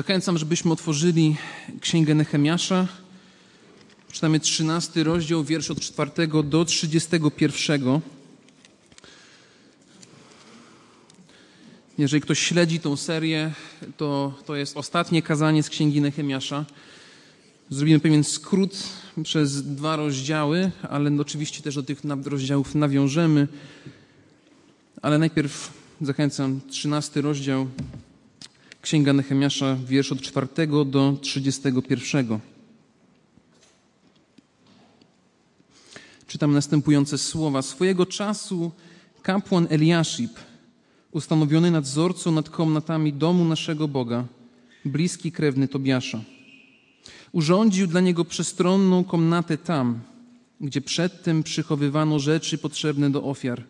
Zachęcam, żebyśmy otworzyli Księgę Nehemiasza. Czytamy 13 rozdział, wiersz od 4 do 31. Jeżeli ktoś śledzi tą serię, to jest ostatnie kazanie z Księgi Nehemiasza. Zrobimy pewien skrót przez 2 rozdziały, ale oczywiście też do tych rozdziałów nawiążemy. Ale najpierw zachęcam, 13 rozdział, Księga Nehemiasza, wiersz od 4 do 31. Czytam następujące słowa. Swojego czasu kapłan Eliaszib, ustanowiony nadzorcą nad komnatami domu naszego Boga, bliski krewny Tobiasza, urządził dla niego przestronną komnatę tam, gdzie przedtem przychowywano rzeczy potrzebne do ofiar,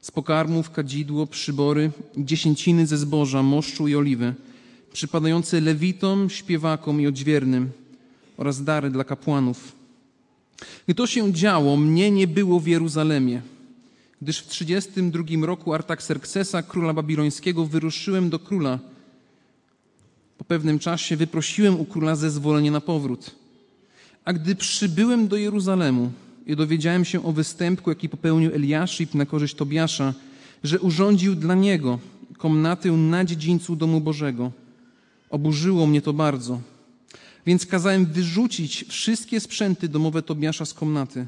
z pokarmów, kadzidło, przybory, dziesięciny ze zboża, moszczu i oliwy, przypadające lewitom, śpiewakom i odźwiernym oraz dary dla kapłanów. Gdy to się działo, mnie nie było w Jeruzalemie, gdyż w 32 roku Artakserksesa, króla babilońskiego, wyruszyłem do króla. Po pewnym czasie wyprosiłem u króla zezwolenie na powrót. A gdy przybyłem do Jeruzalemu i dowiedziałem się o występku, jaki popełnił Eliaszib na korzyść Tobiasza, że urządził dla niego komnatę na dziedzińcu domu Bożego, oburzyło mnie to bardzo. Więc kazałem wyrzucić wszystkie sprzęty domowe Tobiasza z komnaty.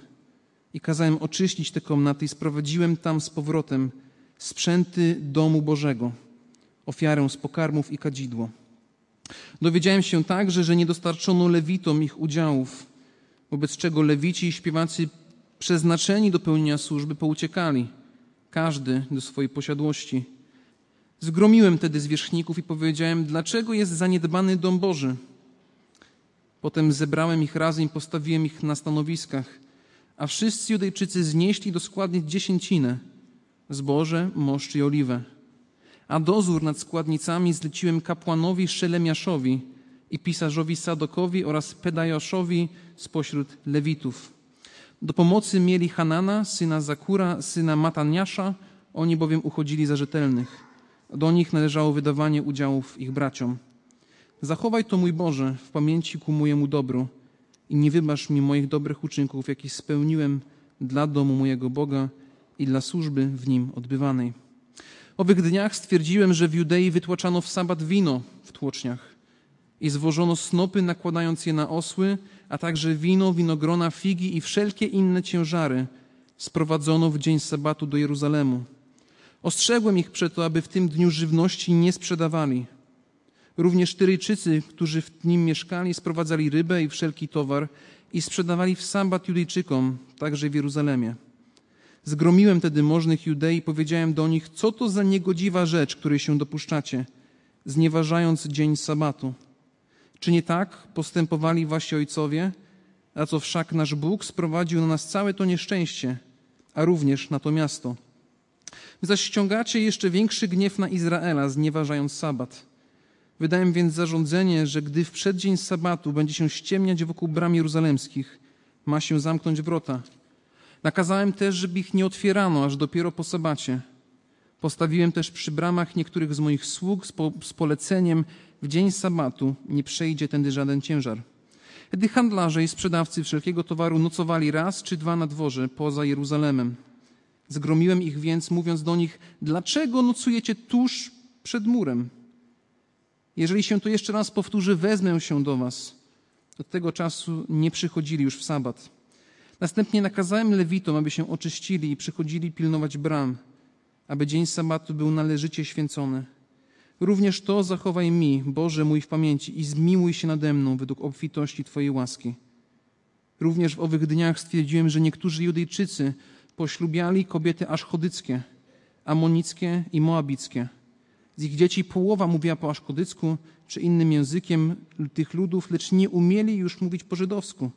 I kazałem oczyścić te komnaty i sprowadziłem tam z powrotem sprzęty domu Bożego, ofiarę z pokarmów i kadzidło. Dowiedziałem się także, że nie dostarczono lewitom ich udziałów, wobec czego lewici i śpiewacy przeznaczeni do pełnienia służby pouciekali, każdy do swojej posiadłości. Zgromiłem tedy zwierzchników i powiedziałem, dlaczego jest zaniedbany dom Boży. Potem zebrałem ich razem i postawiłem ich na stanowiskach, a wszyscy Judejczycy znieśli do składnic dziesięcinę, zboże, moszcz i oliwę. A dozór nad składnicami zleciłem kapłanowi Szelemiaszowi i pisarzowi Sadokowi oraz Pedajaszowi spośród Lewitów. Do pomocy mieli Hanana, syna Zakura, syna Mataniasza, oni bowiem uchodzili za rzetelnych. Do nich należało wydawanie udziałów ich braciom. Zachowaj to, mój Boże, w pamięci ku mojemu dobru i nie wybacz mi moich dobrych uczynków, jakich spełniłem dla domu mojego Boga i dla służby w nim odbywanej. W owych dniach stwierdziłem, że w Judei wytłaczano w sabat wino w tłoczniach i zwożono snopy, nakładając je na osły, a także wino, winogrona, figi i wszelkie inne ciężary sprowadzono w dzień sabatu do Jeruzalemu. Ostrzegłem ich przeto, aby w tym dniu żywności nie sprzedawali. Również Tyryjczycy, którzy w nim mieszkali, sprowadzali rybę i wszelki towar i sprzedawali w sabat Judejczykom, także w Jeruzalemie. Zgromiłem tedy możnych Judei i powiedziałem do nich, co to za niegodziwa rzecz, której się dopuszczacie, znieważając dzień sabatu. Czy nie tak postępowali wasi ojcowie, a co wszak nasz Bóg sprowadził na nas całe to nieszczęście, a również na to miasto. Wy zaś ściągacie jeszcze większy gniew na Izraela, znieważając sabat. Wydałem więc zarządzenie, że gdy w przeddzień sabatu będzie się ściemniać wokół bram jeruzalemskich, ma się zamknąć wrota. Nakazałem też, żeby ich nie otwierano, aż dopiero po sabacie. Postawiłem też przy bramach niektórych z moich sług z poleceniem, w dzień sabatu nie przejdzie tędy żaden ciężar. Gdy handlarze i sprzedawcy wszelkiego towaru nocowali raz czy dwa na dworze poza Jeruzalemem. Zgromiłem ich więc, mówiąc do nich, dlaczego nocujecie tuż przed murem? Jeżeli się to jeszcze raz powtórzy, wezmę się do was. Od tego czasu nie przychodzili już w sabat. Następnie nakazałem lewitom, aby się oczyścili i przychodzili pilnować bram, aby dzień sabatu był należycie święcony. Również to zachowaj mi, Boże mój, w pamięci i zmiłuj się nade mną według obfitości Twojej łaski. Również w owych dniach stwierdziłem, że niektórzy Judejczycy poślubiali kobiety aszchodyckie, amonickie i moabickie. Z ich dzieci połowa mówiła po aszchodycku czy innym językiem tych ludów, lecz nie umieli już mówić po żydowsku.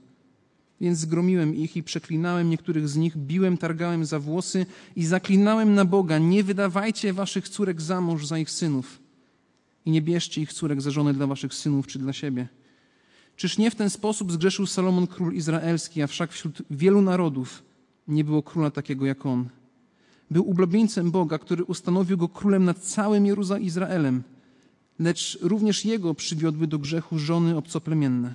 Więc zgromiłem ich i przeklinałem niektórych z nich, biłem, targałem za włosy i zaklinałem na Boga, nie wydawajcie waszych córek za mąż za ich synów i nie bierzcie ich córek za żonę dla waszych synów czy dla siebie. Czyż nie w ten sposób zgrzeszył Salomon król izraelski, a wszak wśród wielu narodów nie było króla takiego jak on. Był ulubieńcem Boga, który ustanowił go królem nad całym Izraelem, lecz również jego przywiodły do grzechu żony obcoplemienne.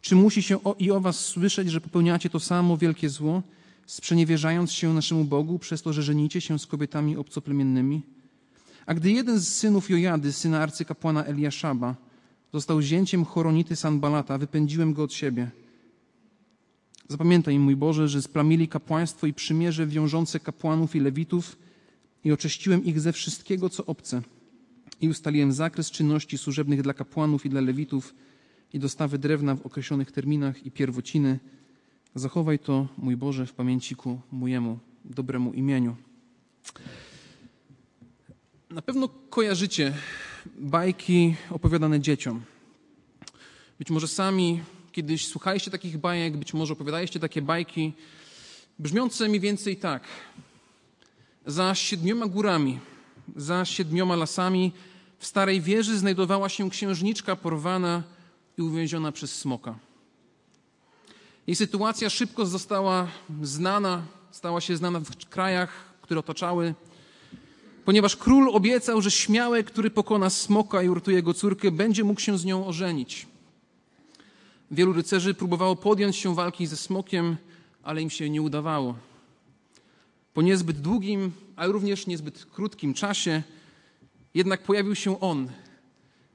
Czy musi się o was słyszeć, że popełniacie to samo wielkie zło, sprzeniewierzając się naszemu Bogu przez to, że żenicie się z kobietami obcoplemiennymi? A gdy jeden z synów Jojady, syna arcykapłana Eliaszaba, został zięciem Choronity San Balata, wypędziłem go od siebie. Zapamiętaj, mój Boże, że splamili kapłaństwo i przymierze wiążące kapłanów i lewitów i oczyściłem ich ze wszystkiego, co obce. I ustaliłem zakres czynności służebnych dla kapłanów i dla lewitów i dostawy drewna w określonych terminach i pierwociny. Zachowaj to, mój Boże, w pamięci ku mojemu dobremu imieniu. Na pewno kojarzycie bajki opowiadane dzieciom. Być może sami kiedyś słuchaliście takich bajek, być może opowiadaliście takie bajki brzmiące mniej więcej tak. Za 7 górami, za 7 lasami w starej wieży znajdowała się księżniczka porwana i uwięziona przez smoka. Jej sytuacja szybko została znana, stała się znana w krajach, które otaczały, ponieważ król obiecał, że śmiały, który pokona smoka i uratuje jego córkę, będzie mógł się z nią ożenić. Wielu rycerzy próbowało podjąć się walki ze smokiem, ale im się nie udawało. Po niezbyt długim, ale również niezbyt krótkim czasie jednak pojawił się on,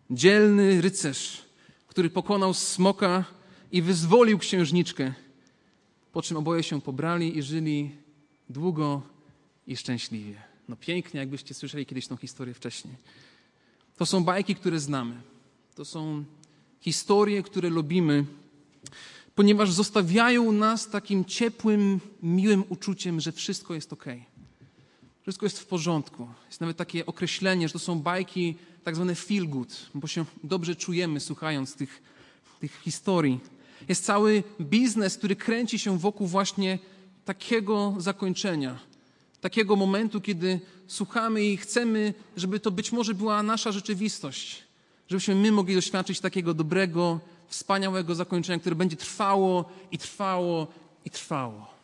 dzielny rycerz, który pokonał smoka i wyzwolił księżniczkę, po czym oboje się pobrali i żyli długo i szczęśliwie. No pięknie, jakbyście słyszeli kiedyś tą historię wcześniej. To są bajki, które znamy. To są historie, które lubimy, ponieważ zostawiają nas takim ciepłym, miłym uczuciem, że wszystko jest okej. Wszystko jest w porządku. Jest nawet takie określenie, że to są bajki tak zwane feel good, bo się dobrze czujemy słuchając tych historii. Jest cały biznes, który kręci się wokół właśnie takiego zakończenia, takiego momentu, kiedy słuchamy i chcemy, żeby to być może była nasza rzeczywistość, żebyśmy my mogli doświadczyć takiego dobrego, wspaniałego zakończenia, które będzie trwało i trwało i trwało.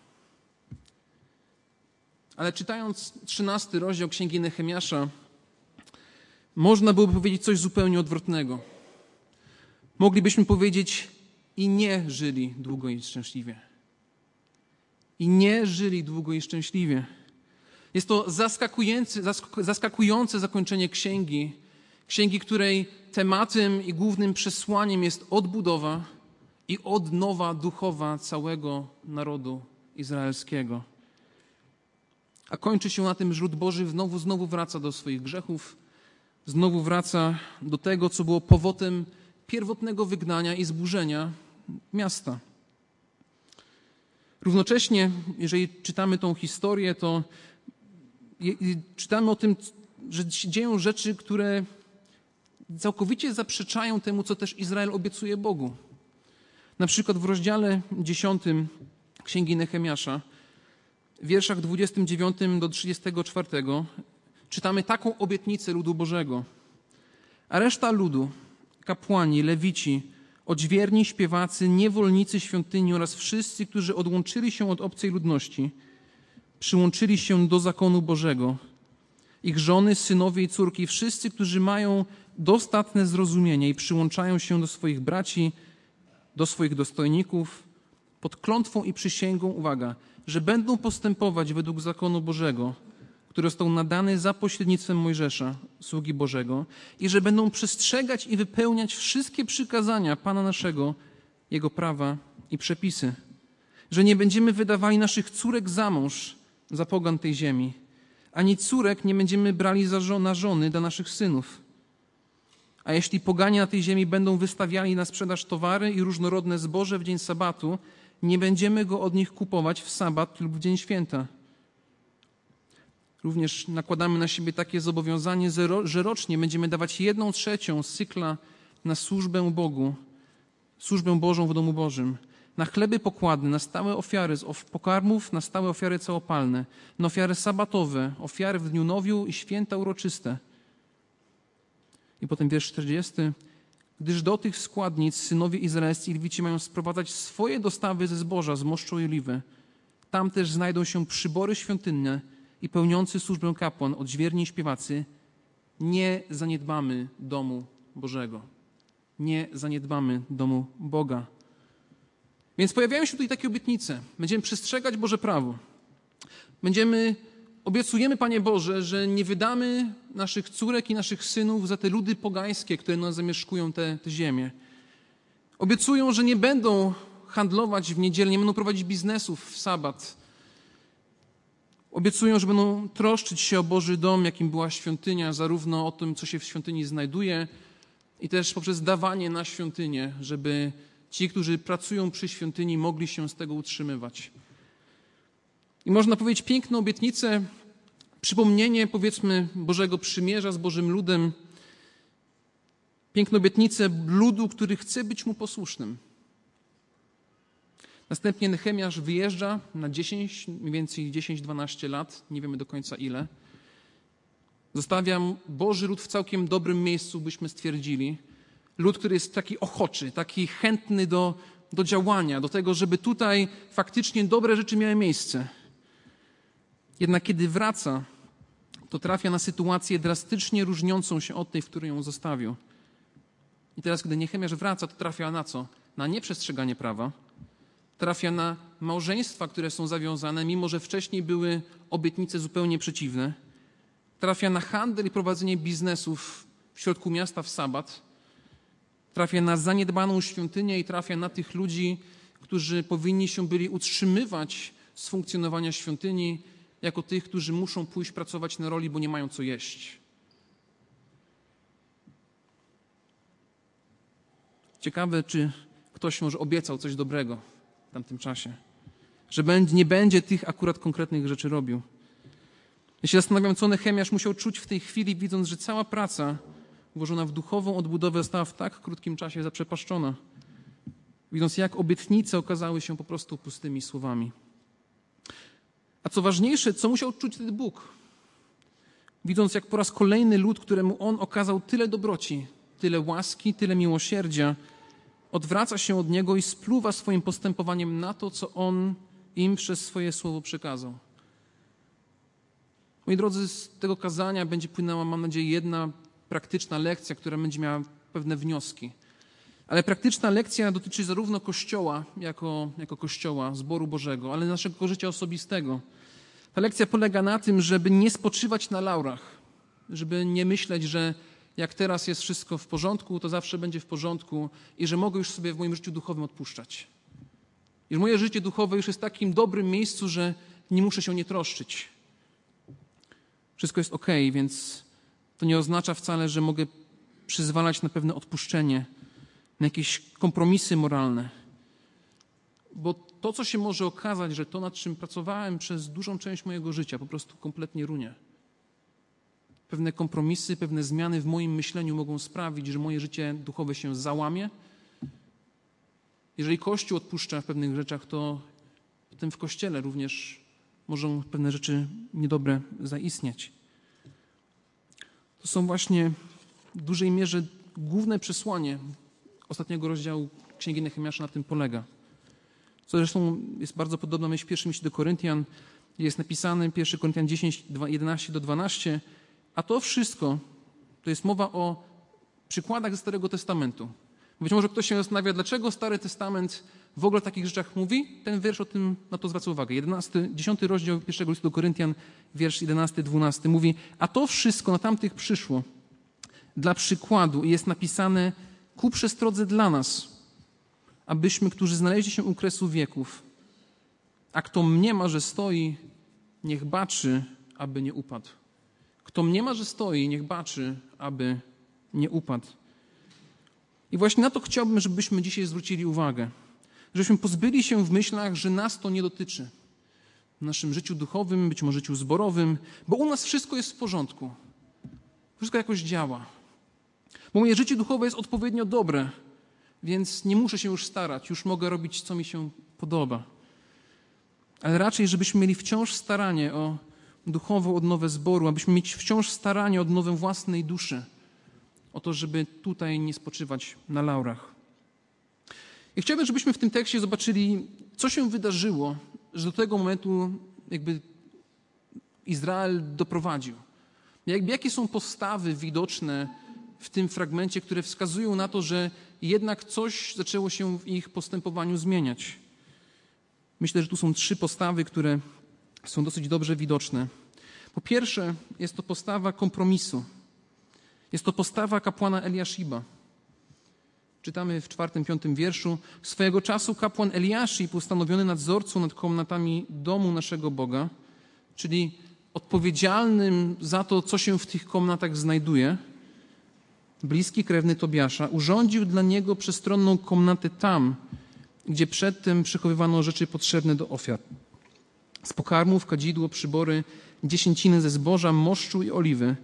Ale czytając 13 rozdział Księgi Nehemiasza, można byłoby powiedzieć coś zupełnie odwrotnego. Moglibyśmy powiedzieć: i nie żyli długo i szczęśliwie. I nie żyli długo i szczęśliwie. Jest to zaskakujące zakończenie księgi, której tematem i głównym przesłaniem jest odbudowa i odnowa duchowa całego narodu izraelskiego. A kończy się na tym, że lud Boży znowu wraca do swoich grzechów, znowu wraca do tego, co było powodem pierwotnego wygnania i zburzenia miasta. Równocześnie, jeżeli czytamy tą historię, to czytamy o tym, że dzieją rzeczy, które całkowicie zaprzeczają temu, co też Izrael obiecuje Bogu. Na przykład w rozdziale 10 Księgi Nehemiasza, w wierszach 29 do 34 czytamy taką obietnicę ludu Bożego. A reszta ludu, kapłani, lewici, odźwierni, śpiewacy, niewolnicy świątyni oraz wszyscy, którzy odłączyli się od obcej ludności, przyłączyli się do zakonu Bożego. Ich żony, synowie i córki, wszyscy, którzy mają dostatne zrozumienie i przyłączają się do swoich braci, do swoich dostojników, pod klątwą i przysięgą, uwaga, że będą postępować według zakonu Bożego, który został nadany za pośrednictwem Mojżesza, sługi Bożego, i że będą przestrzegać i wypełniać wszystkie przykazania Pana naszego, Jego prawa i przepisy. Że nie będziemy wydawali naszych córek za mąż, za pogan tej ziemi, ani córek nie będziemy brali na żony dla naszych synów. A jeśli poganie na tej ziemi będą wystawiali na sprzedaż towary i różnorodne zboże w dzień sabatu, nie będziemy go od nich kupować w sabat lub w dzień święta. Również nakładamy na siebie takie zobowiązanie, że rocznie będziemy dawać 1/3 cykla na służbę Bogu, służbę Bożą w Domu Bożym. Na chleby pokładne, na stałe ofiary z pokarmów, na stałe ofiary całopalne, na ofiary sabatowe, ofiary w dniu nowiu i święta uroczyste. I potem wiersz 40. Gdyż do tych składnic synowie izraelscy i Lewici mają sprowadzać swoje dostawy ze zboża, z moszczu i oliwy. Tam też znajdą się przybory świątynne i pełniący służbę kapłan, odźwierni i śpiewacy Nie zaniedbamy domu Bożego. Nie zaniedbamy domu Boga. Więc pojawiają się tutaj takie obietnice. Będziemy przestrzegać Boże prawo. Obiecujemy, Panie Boże, że nie wydamy naszych córek i naszych synów za te ludy pogańskie, które nas zamieszkują te ziemię. Obiecują, że nie będą handlować w niedzielę, nie będą prowadzić biznesów w sabat. Obiecują, że będą troszczyć się o Boży dom, jakim była świątynia, zarówno o tym, co się w świątyni znajduje, i też poprzez dawanie na świątynię, żeby ci, którzy pracują przy świątyni, mogli się z tego utrzymywać. I można powiedzieć piękną obietnicę, przypomnienie, powiedzmy, Bożego Przymierza z Bożym ludem. Piękną obietnicę ludu, który chce być mu posłusznym. Następnie Nehemiasz wyjeżdża na 10, mniej więcej 10-12 lat, nie wiemy do końca ile. Zostawiam Boży lud w całkiem dobrym miejscu, byśmy stwierdzili. Lud, który jest taki ochoczy, taki chętny do działania, do tego, żeby tutaj faktycznie dobre rzeczy miały miejsce. Jednak kiedy wraca, to trafia na sytuację drastycznie różniącą się od tej, w której ją zostawił. I teraz, gdy Nehemiasz wraca, to trafia na co? Na nieprzestrzeganie prawa. Trafia na małżeństwa, które są zawiązane, mimo że wcześniej były obietnice zupełnie przeciwne. Trafia na handel i prowadzenie biznesów w środku miasta w sabat. Trafia na zaniedbaną świątynię i trafia na tych ludzi, którzy powinni się byli utrzymywać z funkcjonowania świątyni, jako tych, którzy muszą pójść pracować na roli, bo nie mają co jeść. Ciekawe, czy ktoś może obiecał coś dobrego w tamtym czasie, że nie będzie tych akurat konkretnych rzeczy robił. Ja się zastanawiam, co Nehemiasz musiał czuć w tej chwili, widząc, że cała praca włożona w duchową odbudowę została w tak krótkim czasie zaprzepaszczona, widząc, jak obietnice okazały się po prostu pustymi słowami. A co ważniejsze, co musiał czuć wtedy Bóg, widząc, jak po raz kolejny lud, któremu On okazał tyle dobroci, tyle łaski, tyle miłosierdzia, odwraca się od Niego i spluwa swoim postępowaniem na to, co On im przez swoje słowo przekazał. Moi drodzy, z tego kazania będzie płynęła, mam nadzieję, jedna praktyczna lekcja, która będzie miała pewne wnioski. Ale praktyczna lekcja dotyczy zarówno Kościoła, jako Kościoła, zboru Bożego, ale naszego życia osobistego. Ta lekcja polega na tym, żeby nie spoczywać na laurach, żeby nie myśleć, że jak teraz jest wszystko w porządku, to zawsze będzie w porządku i że mogę już sobie w moim życiu duchowym odpuszczać. I że moje życie duchowe już jest w takim dobrym miejscu, że nie muszę się nie troszczyć. Wszystko jest okej, więc to nie oznacza wcale, że mogę przyzwalać na pewne odpuszczenie, na jakieś kompromisy moralne. Bo to, co się może okazać, że to, nad czym pracowałem przez dużą część mojego życia, po prostu kompletnie runie. Pewne kompromisy, pewne zmiany w moim myśleniu mogą sprawić, że moje życie duchowe się załamie. Jeżeli Kościół odpuszcza w pewnych rzeczach, to potem w Kościele również mogą pewne rzeczy niedobre zaistnieć. To są właśnie w dużej mierze główne przesłanie ostatniego rozdziału Księgi Nehemiasza, na tym polega. Co zresztą jest bardzo podobna myśl w Pierwszym liście do Koryntian, jest napisane 1 Koryntian 10, 11-12, a to wszystko, to jest mowa o przykładach ze Starego Testamentu. Być może ktoś się zastanawia, dlaczego Stary Testament w ogóle o takich rzeczach mówi. Ten wiersz o tym, na to zwraca uwagę. 10 rozdział 1 listu do Koryntian, wiersz 11-12 mówi, a to wszystko na tamtych przyszło dla przykładu i jest napisane ku przestrodze dla nas, abyśmy, którzy znaleźli się u kresu wieków, a kto mniema, że stoi, niech baczy, aby nie upadł. Kto mniema, że stoi, niech baczy, aby nie upadł. I właśnie na to chciałbym, żebyśmy dzisiaj zwrócili uwagę. Żebyśmy pozbyli się w myślach, że nas to nie dotyczy. W naszym życiu duchowym, być może życiu zborowym, bo u nas wszystko jest w porządku. Wszystko jakoś działa. Bo moje życie duchowe jest odpowiednio dobre, więc nie muszę się już starać, już mogę robić, co mi się podoba. Ale raczej, żebyśmy mieli wciąż staranie o duchową odnowę zboru, abyśmy mieli wciąż staranie o odnowę własnej duszy. O to, żeby tutaj nie spoczywać na laurach. I chciałbym, żebyśmy w tym tekście zobaczyli, co się wydarzyło, że do tego momentu Izrael doprowadził. Jakie są postawy widoczne w tym fragmencie, które wskazują na to, że jednak coś zaczęło się w ich postępowaniu zmieniać? Myślę, że tu są trzy postawy, które są dosyć dobrze widoczne. Po pierwsze, jest to postawa kompromisu. Jest to postawa kapłana Eliashiba. Czytamy w 4-5 wierszu. Swojego czasu kapłan Eliaszib, ustanowiony nadzorcą nad komnatami domu naszego Boga, czyli odpowiedzialnym za to, co się w tych komnatach znajduje, bliski krewny Tobiasza, urządził dla niego przestronną komnatę tam, gdzie przedtem przechowywano rzeczy potrzebne do ofiar. Z pokarmów, kadzidło, przybory, dziesięciny ze zboża, moszczu i oliwy,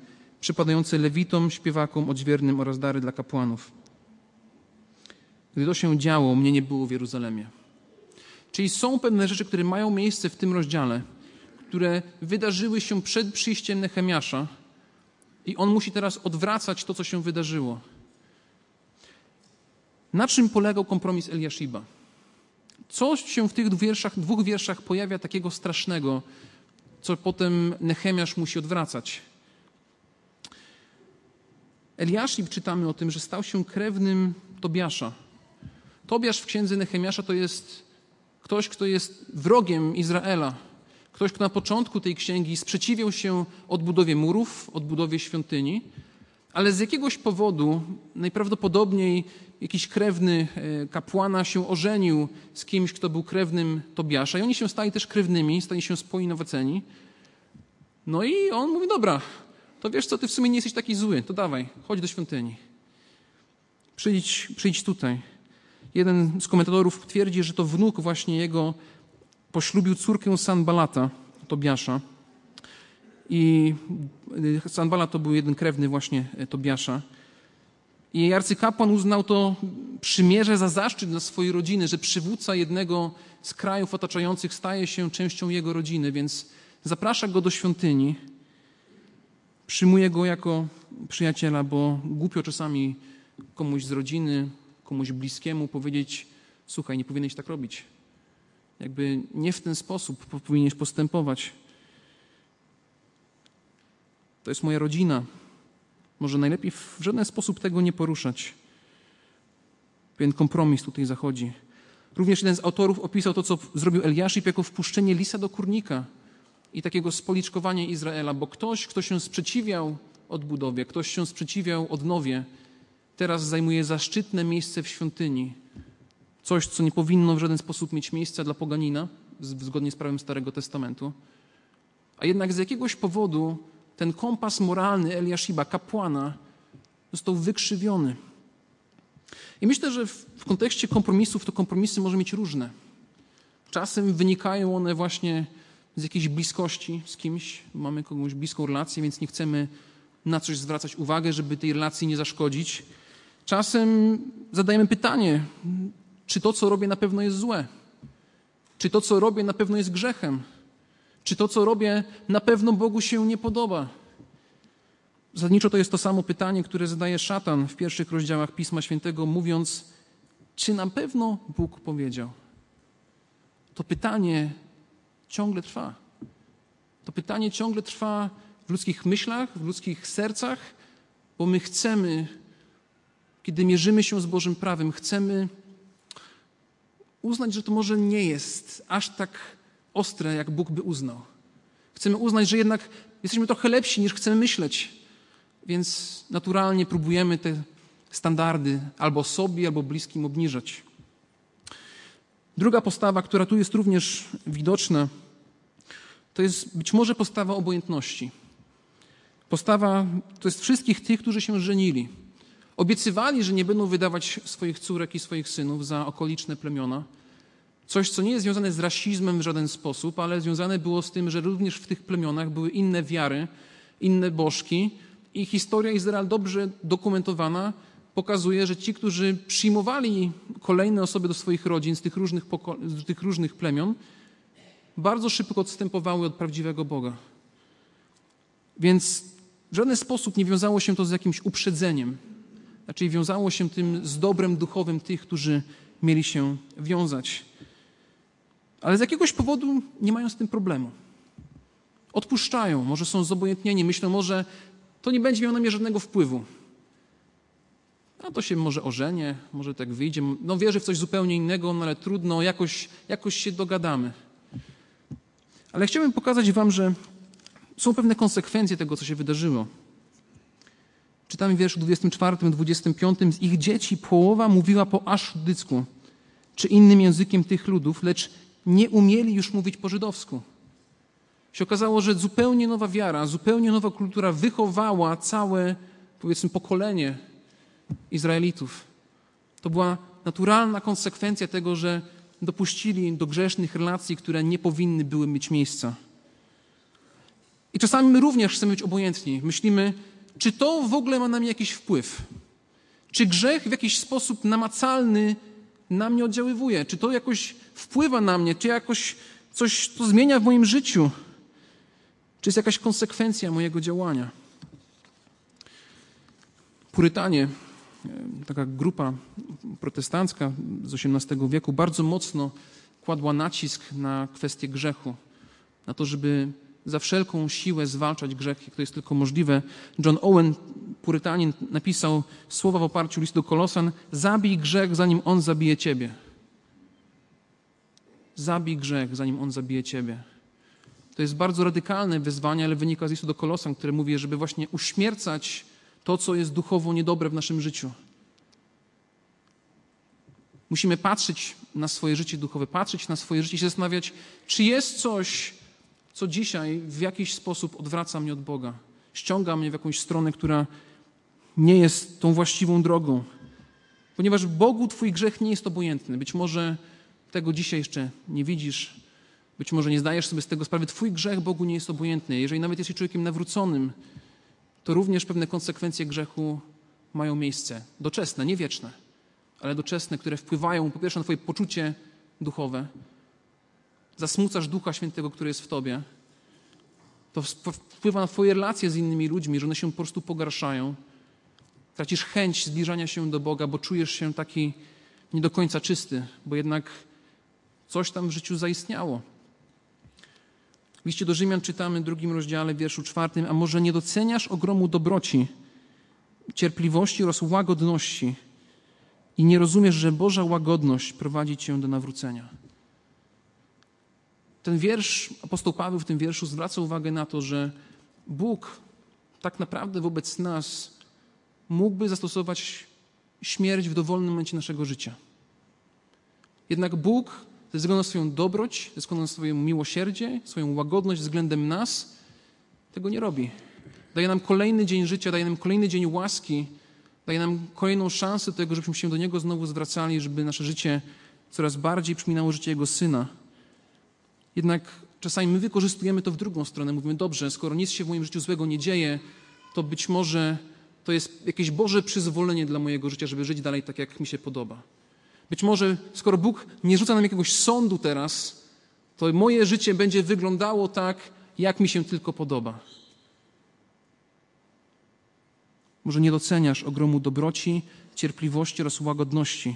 przypadające lewitom, śpiewakom, odźwiernym oraz dary dla kapłanów. Gdy to się działo, mnie nie było w Jeruzalemie. Czyli są pewne rzeczy, które mają miejsce w tym rozdziale, które wydarzyły się przed przyjściem Nehemiasza i on musi teraz odwracać to, co się wydarzyło. Na czym polegał kompromis Eliashiba? Co się w tych dwóch wierszach pojawia takiego strasznego, co potem Nehemiasz musi odwracać? Eliaszib, czytamy o tym, że stał się krewnym Tobiasza. Tobiasz w księdze Nehemiasza to jest ktoś, kto jest wrogiem Izraela. Ktoś, kto na początku tej księgi sprzeciwiał się odbudowie murów, odbudowie świątyni, ale z jakiegoś powodu, najprawdopodobniej jakiś krewny kapłana się ożenił z kimś, kto był krewnym Tobiasza i oni się stali też krewnymi, stali się spojnowaceni. No i on mówi, dobra, to wiesz co, ty w sumie nie jesteś taki zły, to dawaj, chodź do świątyni. Przyjdź tutaj. Jeden z komentatorów twierdzi, że to wnuk właśnie jego poślubił córkę San Balata, Tobiasza. I San Balat to był jeden krewny właśnie Tobiasza. I arcykapłan uznał to przymierze za zaszczyt dla swojej rodziny, że przywódca jednego z krajów otaczających staje się częścią jego rodziny, więc zaprasza go do świątyni, przyjmuje go jako przyjaciela, bo głupio czasami komuś z rodziny, komuś bliskiemu powiedzieć, słuchaj, nie powinieneś tak robić. Jakby nie w ten sposób powinieneś postępować. To jest moja rodzina. Może najlepiej w żaden sposób tego nie poruszać. Pewien kompromis tutaj zachodzi. Również jeden z autorów opisał to, co zrobił Eliaszib, jako wpuszczenie lisa do kurnika i takiego spoliczkowania Izraela, bo ktoś, kto się sprzeciwiał odbudowie, ktoś się sprzeciwiał odnowie, teraz zajmuje zaszczytne miejsce w świątyni. Coś, co nie powinno w żaden sposób mieć miejsca dla poganina, zgodnie z prawem Starego Testamentu. A jednak z jakiegoś powodu ten kompas moralny Eliashiba, kapłana, został wykrzywiony. I myślę, że w kontekście kompromisów to kompromisy może mieć różne. Czasem wynikają one właśnie z jakiejś bliskości z kimś. Mamy kogoś bliską relację, więc nie chcemy na coś zwracać uwagę, żeby tej relacji nie zaszkodzić. Czasem zadajemy pytanie, czy to, co robię, na pewno jest złe? Czy to, co robię, na pewno jest grzechem? Czy to, co robię, na pewno Bogu się nie podoba? Zasadniczo to jest to samo pytanie, które zadaje szatan w pierwszych rozdziałach Pisma Świętego, mówiąc, czy na pewno Bóg powiedział? To pytanie ciągle trwa. To pytanie ciągle trwa w ludzkich myślach, w ludzkich sercach, bo my chcemy, kiedy mierzymy się z Bożym prawem, chcemy uznać, że to może nie jest aż tak ostre, jak Bóg by uznał. Chcemy uznać, że jednak jesteśmy trochę lepsi, niż chcemy myśleć. Więc naturalnie próbujemy te standardy albo sobie, albo bliskim obniżać. Druga postawa, która tu jest również widoczna, to jest być może postawa obojętności. Postawa to jest wszystkich tych, którzy się żenili. Obiecywali, że nie będą wydawać swoich córek i swoich synów za okoliczne plemiona. Coś, co nie jest związane z rasizmem w żaden sposób, ale związane było z tym, że również w tych plemionach były inne wiary, inne bożki i historia Izraela dobrze dokumentowana pokazuje, że ci, którzy przyjmowali kolejne osoby do swoich rodzin z tych różnych plemion, bardzo szybko odstępowały od prawdziwego Boga. Więc w żaden sposób nie wiązało się to z jakimś uprzedzeniem. Raczej wiązało się tym z dobrem duchowym tych, którzy mieli się wiązać. Ale z jakiegoś powodu nie mają z tym problemu. Odpuszczają, może są zobojętnieni, myślą, może to nie będzie miał na mnie żadnego wpływu. A to się może ożenię, może tak wyjdzie. No wierzy w coś zupełnie innego, no ale trudno, jakoś się dogadamy. Ale chciałbym pokazać wam, że są pewne konsekwencje tego, co się wydarzyło. Czytamy w wierszu 24, 25. Z ich dzieci połowa mówiła po aszdycku, czy innym językiem tych ludów, lecz nie umieli już mówić po żydowsku. Się okazało, że zupełnie nowa wiara, zupełnie nowa kultura wychowała całe, powiedzmy, pokolenie Izraelitów. To była naturalna konsekwencja tego, że dopuścili do grzesznych relacji, które nie powinny były mieć miejsca. I czasami my również chcemy być obojętni. Myślimy, czy to w ogóle ma na mnie jakiś wpływ? Czy grzech w jakiś sposób namacalny na mnie oddziaływuje? Czy to jakoś wpływa na mnie? Czy jakoś coś to zmienia w moim życiu? Czy jest jakaś konsekwencja mojego działania? Purytanie, taka grupa protestancka z XVIII wieku, bardzo mocno kładła nacisk na kwestię grzechu, na to, żeby za wszelką siłę zwalczać grzech, jak to jest tylko możliwe. John Owen, purytanin, napisał słowa w oparciu o List do Kolosan: zabij grzech, zanim on zabije ciebie. Zabij grzech, zanim on zabije ciebie. To jest bardzo radykalne wyzwanie, ale wynika z Listu do Kolosan, które mówi, żeby właśnie uśmiercać to, co jest duchowo niedobre w naszym życiu. Musimy patrzeć na swoje życie duchowe, patrzeć na swoje życie i się zastanawiać, czy jest coś, co dzisiaj w jakiś sposób odwraca mnie od Boga, ściąga mnie w jakąś stronę, która nie jest tą właściwą drogą. Ponieważ Bogu twój grzech nie jest obojętny. Być może tego dzisiaj jeszcze nie widzisz, być może nie zdajesz sobie z tego sprawy. Twój grzech Bogu nie jest obojętny. Jeżeli nawet jesteś człowiekiem nawróconym, to również pewne konsekwencje grzechu mają miejsce. Doczesne, nie wieczne, ale doczesne, które wpływają po pierwsze na twoje poczucie duchowe. Zasmucasz Ducha Świętego, który jest w tobie. To wpływa na twoje relacje z innymi ludźmi, że one się po prostu pogarszają. Tracisz chęć zbliżania się do Boga, bo czujesz się taki nie do końca czysty, bo jednak coś tam w życiu zaistniało. W Liście do Rzymian czytamy w 2 rozdziale, wierszu 4: a może nie doceniasz ogromu dobroci, cierpliwości oraz łagodności i nie rozumiesz, że Boża łagodność prowadzi cię do nawrócenia. Ten wiersz, apostoł Paweł w tym wierszu zwraca uwagę na to, że Bóg tak naprawdę wobec nas mógłby zastosować śmierć w dowolnym momencie naszego życia. Jednak Bóg, ze względu na swoją dobroć, ze względu na swoje miłosierdzie, swoją łagodność względem nas, tego nie robi. Daje nam kolejny dzień życia, daje nam kolejny dzień łaski, daje nam kolejną szansę tego, żebyśmy się do Niego znowu zwracali, żeby nasze życie coraz bardziej przypominało życie Jego Syna. Jednak czasami my wykorzystujemy to w drugą stronę. Mówimy, dobrze, skoro nic się w moim życiu złego nie dzieje, to być może to jest jakieś Boże przyzwolenie dla mojego życia, żeby żyć dalej tak, jak mi się podoba. Być może, skoro Bóg nie rzuca nam jakiegoś sądu teraz, to moje życie będzie wyglądało tak, jak mi się tylko podoba. Może nie doceniasz ogromu dobroci, cierpliwości oraz łagodności.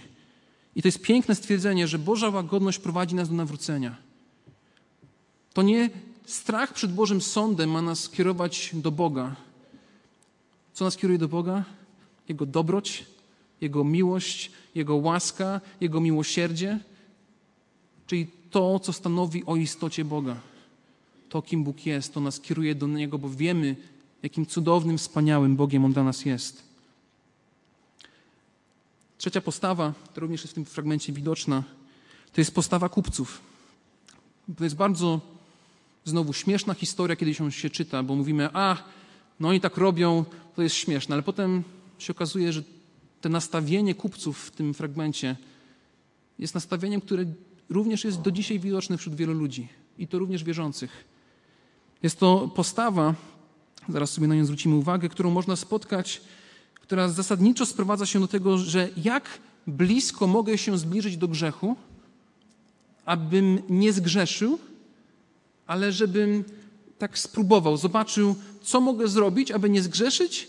I to jest piękne stwierdzenie, że Boża łagodność prowadzi nas do nawrócenia. To nie strach przed Bożym sądem ma nas kierować do Boga. Co nas kieruje do Boga? Jego dobroć, Jego miłość, Jego łaska, Jego miłosierdzie, czyli to, co stanowi o istocie Boga. To, kim Bóg jest, to nas kieruje do Niego, bo wiemy, jakim cudownym, wspaniałym Bogiem On dla nas jest. Trzecia postawa, która również jest w tym fragmencie widoczna, to jest postawa kupców. To jest bardzo, znowu, śmieszna historia, kiedy się czyta, bo mówimy, no oni tak robią, to jest śmieszne, ale potem się okazuje, że to nastawienie kupców w tym fragmencie jest nastawieniem, które również jest do dzisiaj widoczne wśród wielu ludzi i to również wierzących. Jest to postawa, zaraz sobie na nią zwrócimy uwagę, którą można spotkać, która zasadniczo sprowadza się do tego, że jak blisko mogę się zbliżyć do grzechu, abym nie zgrzeszył, ale żebym tak spróbował, zobaczył, co mogę zrobić, aby nie zgrzeszyć,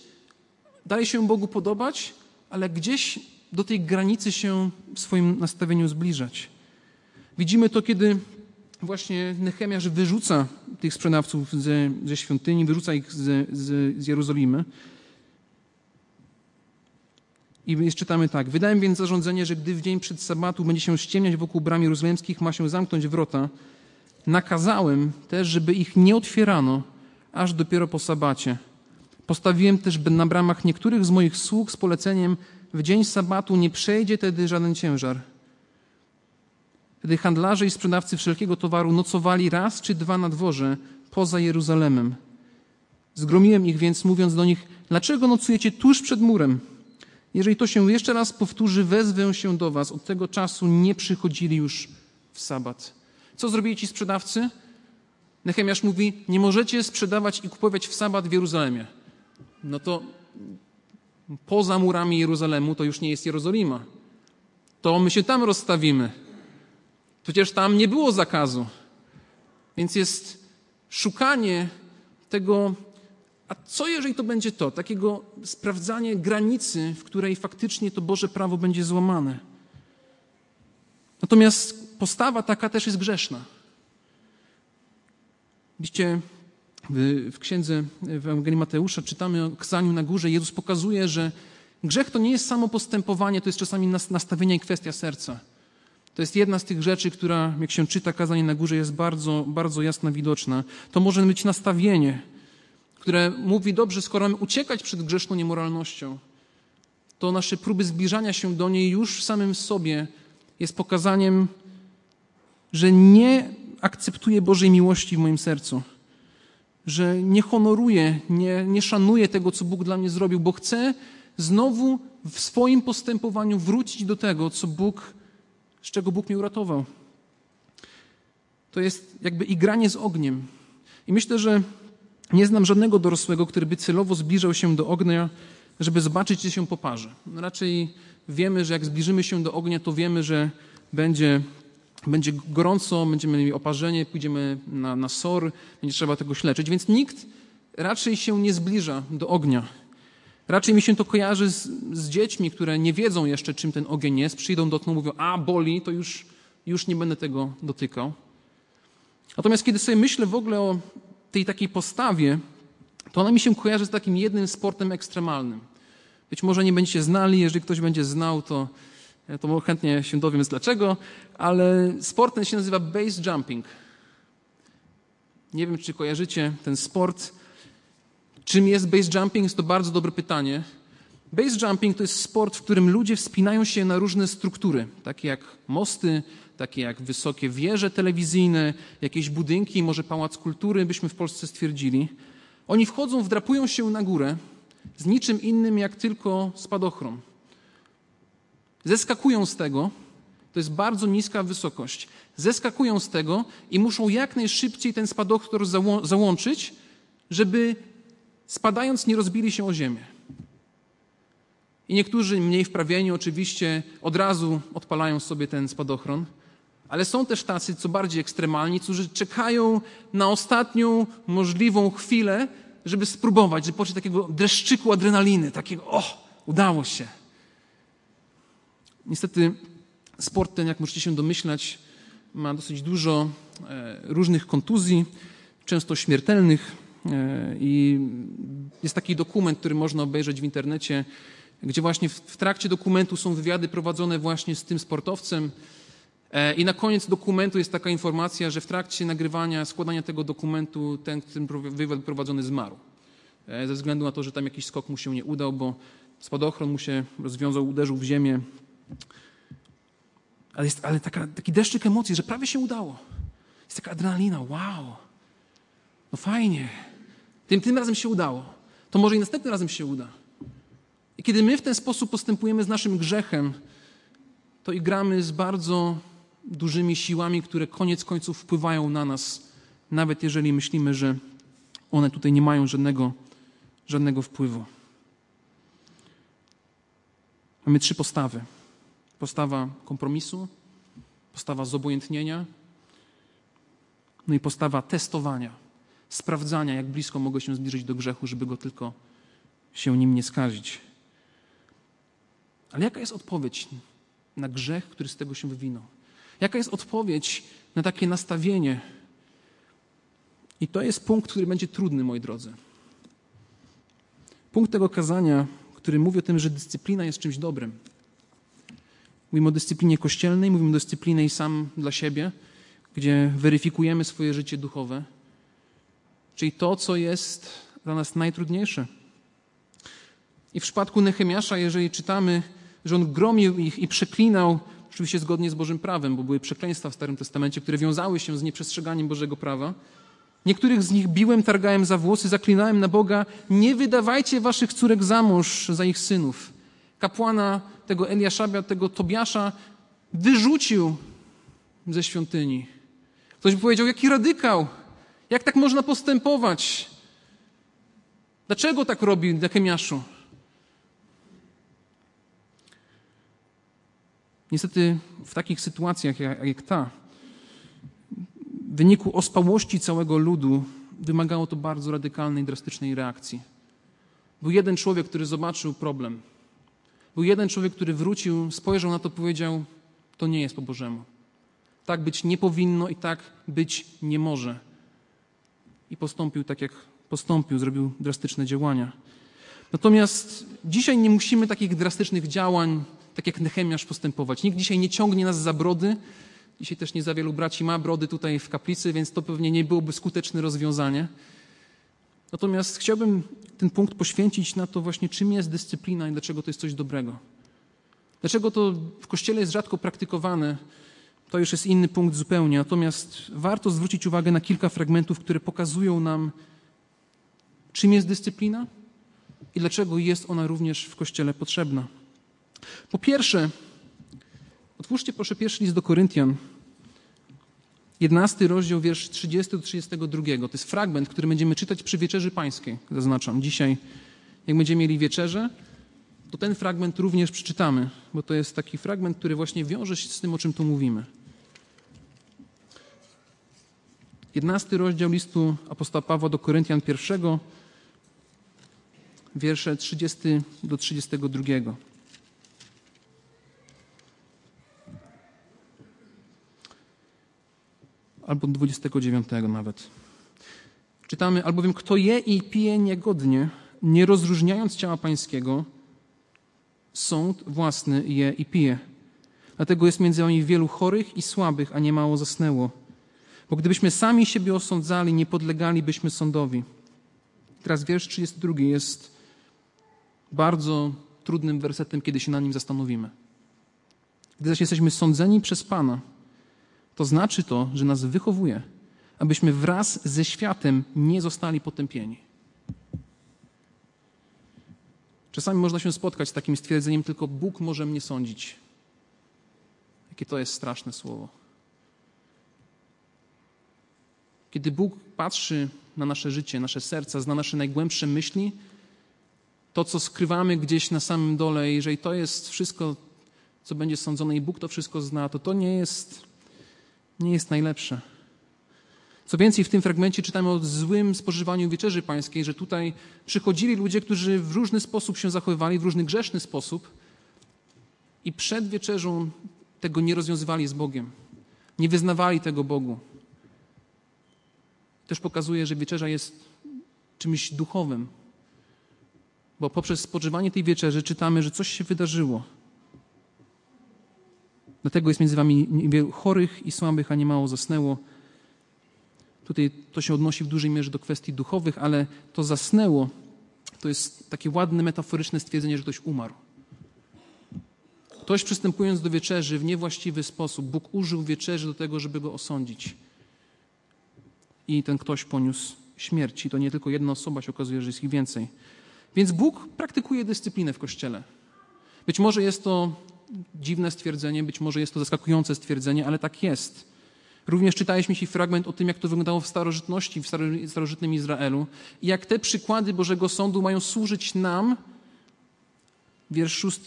dalej się Bogu podobać, ale gdzieś do tej granicy się w swoim nastawieniu zbliżać. Widzimy to, kiedy właśnie Nehemiasz wyrzuca tych sprzedawców ze świątyni, wyrzuca ich z Jerozolimy. I jeszcze czytamy tak. Wydałem więc zarządzenie, że gdy w dzień przed sabatu będzie się ściemniać wokół bram jerozolimskich, ma się zamknąć wrota. Nakazałem też, żeby ich nie otwierano, aż dopiero po sabacie. Postawiłem też na bramach niektórych z moich sług z poleceniem: w dzień sabatu nie przejdzie tedy żaden ciężar. Wtedy handlarze i sprzedawcy wszelkiego towaru nocowali raz czy dwa na dworze poza Jeruzalemem. Zgromiłem ich więc, mówiąc do nich: dlaczego nocujecie tuż przed murem? Jeżeli to się jeszcze raz powtórzy, wezwę się do was. Od tego czasu nie przychodzili już w sabat. Co zrobili ci sprzedawcy? Nehemiasz mówi: nie możecie sprzedawać i kupować w sabat w Jerozolimie. No to poza murami Jerozolemu to już nie jest Jerozolima. To my się tam rozstawimy. Przecież tam nie było zakazu. Więc jest szukanie tego, a co jeżeli to będzie to? Takiego sprawdzanie granicy, w której faktycznie to Boże prawo będzie złamane. Natomiast postawa taka też jest grzeszna. Widzicie, w księdze w Ewangelii Mateusza czytamy o kazaniu na górze. Jezus pokazuje, że grzech to nie jest samo postępowanie, to jest czasami nastawienie i kwestia serca. To jest jedna z tych rzeczy, która, jak się czyta kazanie na górze, jest bardzo, bardzo jasna, widoczna. To może być nastawienie, które mówi: dobrze, skoro mamy uciekać przed grzeszną niemoralnością, to nasze próby zbliżania się do niej już w samym sobie jest pokazaniem, że nie akceptuję Bożej miłości w moim sercu, że nie honoruję, nie szanuję tego, co Bóg dla mnie zrobił, bo chcę znowu w swoim postępowaniu wrócić do tego, z czego Bóg mnie uratował. To jest jakby igranie z ogniem. I myślę, że nie znam żadnego dorosłego, który by celowo zbliżał się do ognia, żeby zobaczyć, czy się poparzy. Raczej wiemy, że jak zbliżymy się do ognia, to wiemy, że będzie gorąco, będziemy mieli oparzenie, pójdziemy na SOR, będzie trzeba tego śleczyć. Więc nikt raczej się nie zbliża do ognia. Raczej mi się to kojarzy z dziećmi, które nie wiedzą jeszcze, czym ten ogień jest. Przyjdą do tnu, mówią: a boli, to już nie będę tego dotykał. Natomiast kiedy sobie myślę w ogóle o tej takiej postawie, to ona mi się kojarzy z takim jednym sportem ekstremalnym. Być może nie będziecie znali, jeżeli ktoś będzie znał, to chętnie się dowiem dlaczego, ale sport ten się nazywa base jumping. Nie wiem, czy kojarzycie ten sport. Czym jest base jumping? Jest to bardzo dobre pytanie. Base jumping to jest sport, w którym ludzie wspinają się na różne struktury, takie jak mosty, takie jak wysokie wieże telewizyjne, jakieś budynki, może pałac kultury, byśmy w Polsce stwierdzili. Oni wchodzą, wdrapują się na górę z niczym innym jak tylko spadochron. Zeskakują z tego, to jest bardzo niska wysokość, zeskakują z tego i muszą jak najszybciej ten spadochron załączyć, żeby spadając nie rozbili się o ziemię. I niektórzy mniej wprawieni oczywiście od razu odpalają sobie ten spadochron, ale są też tacy, co bardziej ekstremalni, którzy czekają na ostatnią możliwą chwilę, żeby spróbować, żeby poczuć takiego dreszczyku adrenaliny, takiego: udało się. Niestety sport ten, jak możecie się domyślać, ma dosyć dużo różnych kontuzji, często śmiertelnych, i jest taki dokument, który można obejrzeć w internecie, gdzie właśnie w trakcie dokumentu są wywiady prowadzone właśnie z tym sportowcem i na koniec dokumentu jest taka informacja, że w trakcie nagrywania, składania tego dokumentu ten wywiad prowadzony zmarł. Ze względu na to, że tam jakiś skok mu się nie udał, bo spadochron mu się rozwiązał, uderzył w ziemię. Ale jest taki deszczyk emocji, że prawie się udało. Jest taka adrenalina, wow, no fajnie, tym razem się udało, to może i następnym razem się uda. I kiedy my w ten sposób postępujemy z naszym grzechem, to igramy z bardzo dużymi siłami, które koniec końców wpływają na nas, nawet jeżeli myślimy, że one tutaj nie mają żadnego wpływu. Mamy trzy postawy. Postawa kompromisu, postawa zobojętnienia, no i postawa testowania, sprawdzania, jak blisko mogę się zbliżyć do grzechu, żeby go tylko się nim nie skarżyć. Ale jaka jest odpowiedź na grzech, który z tego się wywinął? Jaka jest odpowiedź na takie nastawienie? I to jest punkt, który będzie trudny, moi drodzy. Punkt tego kazania, który mówi o tym, że dyscyplina jest czymś dobrym. Mówimy o dyscyplinie kościelnej, mówimy o dyscyplinie sam dla siebie, gdzie weryfikujemy swoje życie duchowe, czyli to, co jest dla nas najtrudniejsze. I w przypadku Nehemiasza, jeżeli czytamy, że on gromił ich i przeklinał, oczywiście zgodnie z Bożym prawem, bo były przekleństwa w Starym Testamencie, które wiązały się z nieprzestrzeganiem Bożego prawa. Niektórych z nich biłem, targałem za włosy, zaklinałem na Boga. Nie wydawajcie waszych córek za mąż, za ich synów. Kapłana tego Eliaszabia, tego Tobiasza wyrzucił ze świątyni. Ktoś by powiedział, jaki radykał, jak tak można postępować? Dlaczego tak robi Nehemiaszu? Niestety w takich sytuacjach jak ta, w wyniku ospałości całego ludu wymagało to bardzo radykalnej, drastycznej reakcji. Był jeden człowiek, który zobaczył problem. Był jeden człowiek, który wrócił, spojrzał na to, powiedział, to nie jest po Bożemu. Tak być nie powinno i tak być nie może. I postąpił tak, jak postąpił, zrobił drastyczne działania. Natomiast dzisiaj nie musimy takich drastycznych działań, tak jak Nehemiasz, postępować. Nikt dzisiaj nie ciągnie nas za brody. Dzisiaj też nie za wielu braci ma brody tutaj w kaplicy, więc to pewnie nie byłoby skuteczne rozwiązanie. Natomiast chciałbym ten punkt poświęcić na to właśnie, czym jest dyscyplina i dlaczego to jest coś dobrego. Dlaczego to w Kościele jest rzadko praktykowane, to już jest inny punkt zupełnie. Natomiast warto zwrócić uwagę na kilka fragmentów, które pokazują nam, czym jest dyscyplina i dlaczego jest ona również w Kościele potrzebna. Po pierwsze, otwórzcie proszę pierwszy list do Koryntian, 11 rozdział, wiersz 30-32. To jest fragment, który będziemy czytać przy Wieczerzy Pańskiej, zaznaczam. Dzisiaj, jak będziemy mieli wieczerzę, to ten fragment również przeczytamy, bo to jest taki fragment, który właśnie wiąże się z tym, o czym tu mówimy. 11 rozdział listu apostoła Pawła do Koryntian I, wiersze 30-32. Albo 29 nawet. Czytamy, albowiem kto je i pije niegodnie, nie rozróżniając ciała pańskiego, sąd własny je i pije. Dlatego jest między wami wielu chorych i słabych, a nie mało zasnęło. Bo gdybyśmy sami siebie osądzali, nie podlegalibyśmy sądowi. Teraz wiersz 32 jest bardzo trudnym wersetem, kiedy się na nim zastanowimy. Gdy zaś jesteśmy sądzeni przez Pana, to znaczy to, że nas wychowuje, abyśmy wraz ze światem nie zostali potępieni. Czasami można się spotkać z takim stwierdzeniem, tylko Bóg może mnie sądzić. Jakie to jest straszne słowo. Kiedy Bóg patrzy na nasze życie, nasze serca, zna nasze najgłębsze myśli, to, co skrywamy gdzieś na samym dole, jeżeli to jest wszystko, co będzie sądzone i Bóg to wszystko zna, to nie jest najlepsze. Co więcej, w tym fragmencie czytamy o złym spożywaniu wieczerzy pańskiej, że tutaj przychodzili ludzie, którzy w różny sposób się zachowywali, w różny grzeszny sposób i przed wieczerzą tego nie rozwiązywali z Bogiem. Nie wyznawali tego Bogu. Też pokazuje, że wieczerza jest czymś duchowym, bo poprzez spożywanie tej wieczerzy czytamy, że coś się wydarzyło. Dlatego jest między wami wielu chorych i słabych, a nie mało zasnęło. Tutaj to się odnosi w dużej mierze do kwestii duchowych, ale to zasnęło to jest takie ładne, metaforyczne stwierdzenie, że ktoś umarł. Ktoś przystępując do wieczerzy w niewłaściwy sposób, Bóg użył wieczerzy do tego, żeby go osądzić. I ten ktoś poniósł śmierć. I to nie tylko jedna osoba, się okazuje, że jest ich więcej. Więc Bóg praktykuje dyscyplinę w Kościele. Być może jest to dziwne stwierdzenie, być może jest to zaskakujące stwierdzenie, ale tak jest. Również czytaliśmy się fragment o tym, jak to wyglądało w starożytności, w starożytnym Izraelu i jak te przykłady Bożego Sądu mają służyć nam, wiersz 6,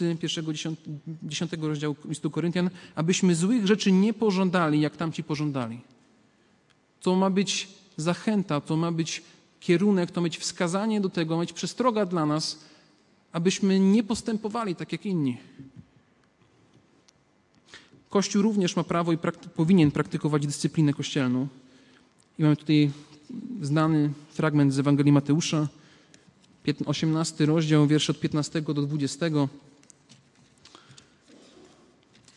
10 rozdziału listu Koryntian, abyśmy złych rzeczy nie pożądali, jak tamci pożądali. To ma być zachęta, to ma być kierunek, to ma być wskazanie do tego, ma być przestroga dla nas, abyśmy nie postępowali tak jak inni. Kościół również ma prawo i powinien praktykować dyscyplinę kościelną. I mamy tutaj znany fragment z Ewangelii Mateusza, 18 rozdział, wiersze od 15 do 20.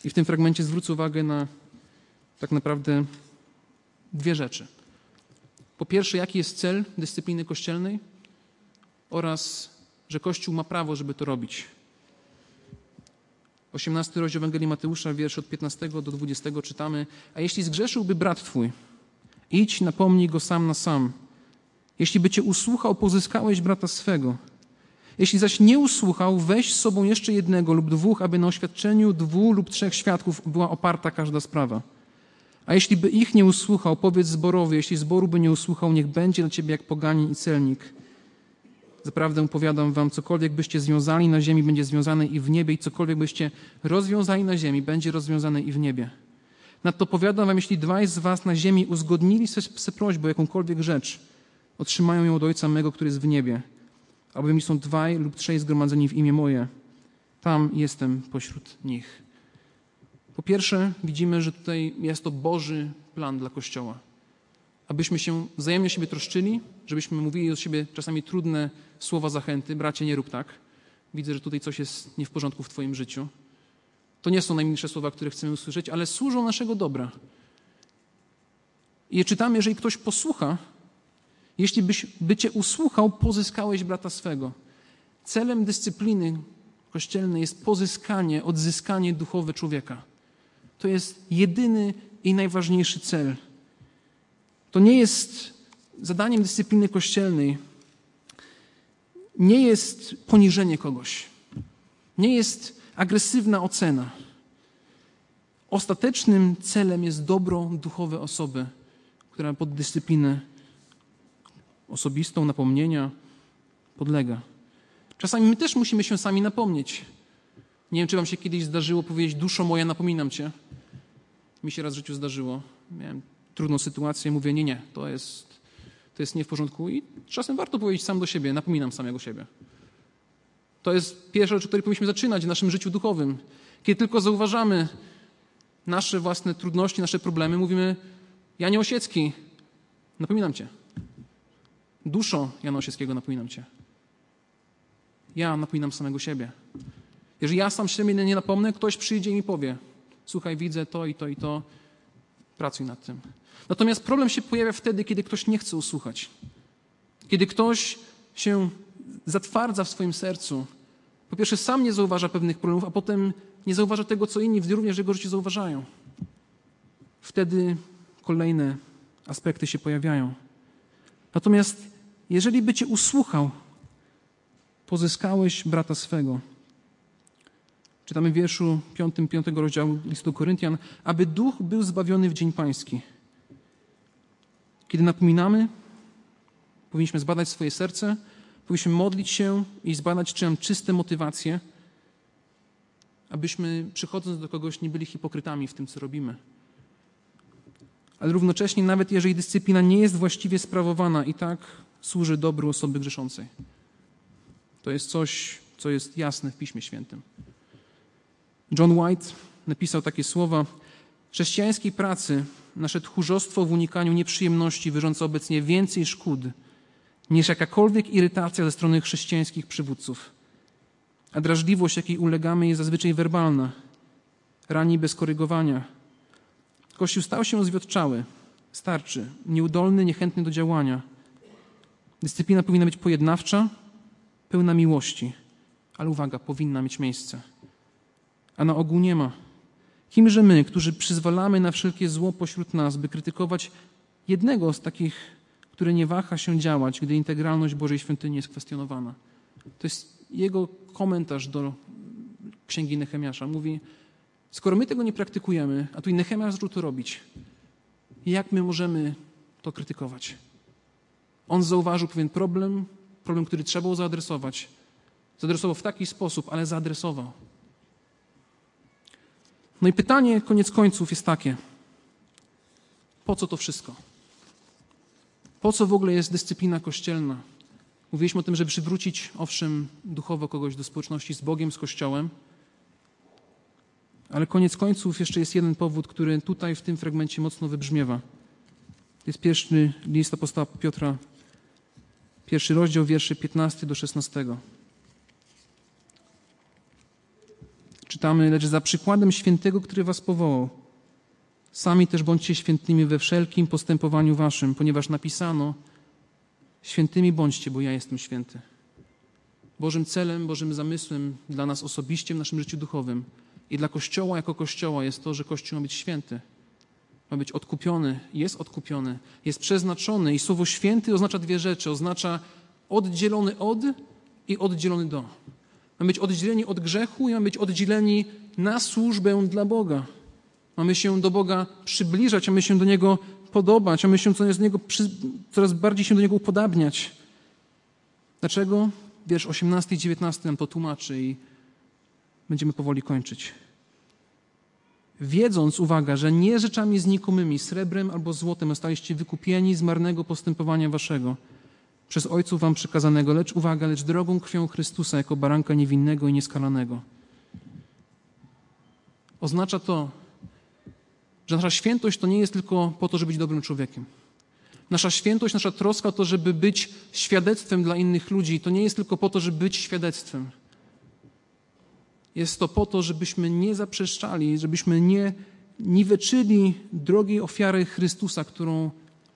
I w tym fragmencie zwrócę uwagę na tak naprawdę dwie rzeczy. Po pierwsze, jaki jest cel dyscypliny kościelnej oraz, że Kościół ma prawo, żeby to robić. 18 rozdział Ewangelii Mateusza, wiersze od 15 do 20 czytamy: a jeśli zgrzeszyłby brat twój, idź, napomnij go sam na sam. Jeśli by cię usłuchał, pozyskałeś brata swego. Jeśli zaś nie usłuchał, weź z sobą jeszcze jednego lub dwóch, aby na oświadczeniu 2 lub 3 świadków była oparta każda sprawa. A jeśli by ich nie usłuchał, powiedz zborowi, jeśli zboru by nie usłuchał, niech będzie dla ciebie jak poganin i celnik. Zaprawdę powiadam wam, cokolwiek byście związali na ziemi, będzie związane i w niebie, i cokolwiek byście rozwiązali na ziemi, będzie rozwiązane i w niebie. Nadto powiadam wam, jeśli dwaj z was na ziemi uzgodnili sobie prośbę o jakąkolwiek rzecz, otrzymają ją od Ojca mego, który jest w niebie. Albowiem mi są 2 lub 3 zgromadzeni w imię moje. Tam jestem pośród nich. Po pierwsze, widzimy, że tutaj jest to Boży plan dla Kościoła. Abyśmy się wzajemnie o siebie troszczyli, żebyśmy mówili do siebie czasami trudne słowa zachęty. Bracie, nie rób tak. Widzę, że tutaj coś jest nie w porządku w twoim życiu. To nie są najmniejsze słowa, które chcemy usłyszeć, ale służą naszego dobra. I je czytamy, jeżeli ktoś posłucha, jeśli by cię usłuchał, pozyskałeś brata swego. Celem dyscypliny kościelnej jest pozyskanie, odzyskanie duchowe człowieka. To jest jedyny i najważniejszy cel. To nie jest zadaniem dyscypliny kościelnej. Nie jest poniżenie kogoś. Nie jest agresywna ocena. Ostatecznym celem jest dobro duchowe osoby, która pod dyscyplinę osobistą, napomnienia podlega. Czasami my też musimy się sami napomnieć. Nie wiem, czy wam się kiedyś zdarzyło powiedzieć: duszo moja, napominam cię. Mi się raz w życiu zdarzyło. Miałem trudną sytuację, mówię: nie, to jest nie w porządku. I czasem warto powiedzieć sam do siebie: napominam samego siebie. To jest pierwsza rzecz, o której powinniśmy zaczynać w naszym życiu duchowym. Kiedy tylko zauważamy nasze własne trudności, nasze problemy, mówimy: Janie Osiecki, napominam cię. Duszo Jana Osieckiego, napominam cię. Ja napominam samego siebie. Jeżeli ja sam siebie nie napomnę, ktoś przyjdzie i mi powie: słuchaj, widzę to i to i to, pracuj nad tym. Natomiast problem się pojawia wtedy, kiedy ktoś nie chce usłuchać. Kiedy ktoś się zatwardza w swoim sercu. Po pierwsze, sam nie zauważa pewnych problemów, a potem nie zauważa tego, co inni również w jego życiu zauważają. Wtedy kolejne aspekty się pojawiają. Natomiast jeżeli by cię usłuchał, pozyskałeś brata swego. Czytamy w wierszu 5, 5 rozdziału listu Koryntian: aby duch był zbawiony w dzień pański. Kiedy napominamy, powinniśmy zbadać swoje serce, powinniśmy modlić się i zbadać, czy mam czyste motywacje, abyśmy, przychodząc do kogoś, nie byli hipokrytami w tym, co robimy. Ale równocześnie, nawet jeżeli dyscyplina nie jest właściwie sprawowana, i tak służy dobru osoby grzeszącej. To jest coś, co jest jasne w Piśmie Świętym. John White napisał takie słowa: chrześcijańskiej pracy nasze tchórzostwo w unikaniu nieprzyjemności wyrządza obecnie więcej szkód niż jakakolwiek irytacja ze strony chrześcijańskich przywódców. A drażliwość, jakiej ulegamy, jest zazwyczaj werbalna, rani bez korygowania. Kościół stał się zwiotczały, starczy, nieudolny, niechętny do działania. Dyscyplina powinna być pojednawcza, pełna miłości. Ale uwaga, powinna mieć miejsce. A na ogół nie ma. Kimże my, którzy przyzwalamy na wszelkie zło pośród nas, by krytykować jednego z takich, który nie waha się działać, gdy integralność Bożej Świątyni jest kwestionowana. To jest jego komentarz do Księgi Nehemiasza. Mówi: skoro my tego nie praktykujemy, a tu i Nehemiasz zaczął to robić, jak my możemy to krytykować? On zauważył pewien problem, który trzeba było zaadresować. Zaadresował w taki sposób, ale zaadresował. No i pytanie, koniec końców, jest takie: po co to wszystko? Po co w ogóle jest dyscyplina kościelna? Mówiliśmy o tym, żeby przywrócić, owszem, duchowo kogoś do społeczności z Bogiem, z Kościołem, ale koniec końców jeszcze jest jeden powód, który tutaj w tym fragmencie mocno wybrzmiewa. To jest pierwszy list apostoła Piotra, pierwszy rozdział, wierszy 15 do 16. Czytamy: lecz za przykładem świętego, który was powołał, sami też bądźcie świętymi we wszelkim postępowaniu waszym, ponieważ napisano: świętymi bądźcie, bo ja jestem święty. Bożym celem, Bożym zamysłem dla nas osobiście w naszym życiu duchowym i dla Kościoła jako Kościoła jest to, że Kościół ma być święty, ma być odkupiony, jest przeznaczony. I słowo święty oznacza dwie rzeczy. Oznacza oddzielony od i oddzielony do. Mamy być oddzieleni od grzechu i mamy być oddzieleni na służbę dla Boga. Mamy się do Boga przybliżać, mamy się do Niego podobać, mamy się coraz bardziej się do Niego upodabniać. Dlaczego? Wiersz 18 i 19 nam to tłumaczy i będziemy powoli kończyć. Wiedząc, uwaga, że nie rzeczami znikomymi, srebrem albo złotem zostaliście wykupieni z marnego postępowania waszego, przez ojców wam przekazanego, lecz uwaga, lecz drogą krwią Chrystusa jako baranka niewinnego i nieskalanego. Oznacza to, że nasza świętość to nie jest tylko po to, żeby być dobrym człowiekiem. Nasza świętość, nasza troska to, żeby być świadectwem dla innych ludzi. To nie jest tylko po to, żeby być świadectwem. Jest to po to, żebyśmy nie zaprzeszczali, żebyśmy nie niweczyli drogiej ofiary Chrystusa, którą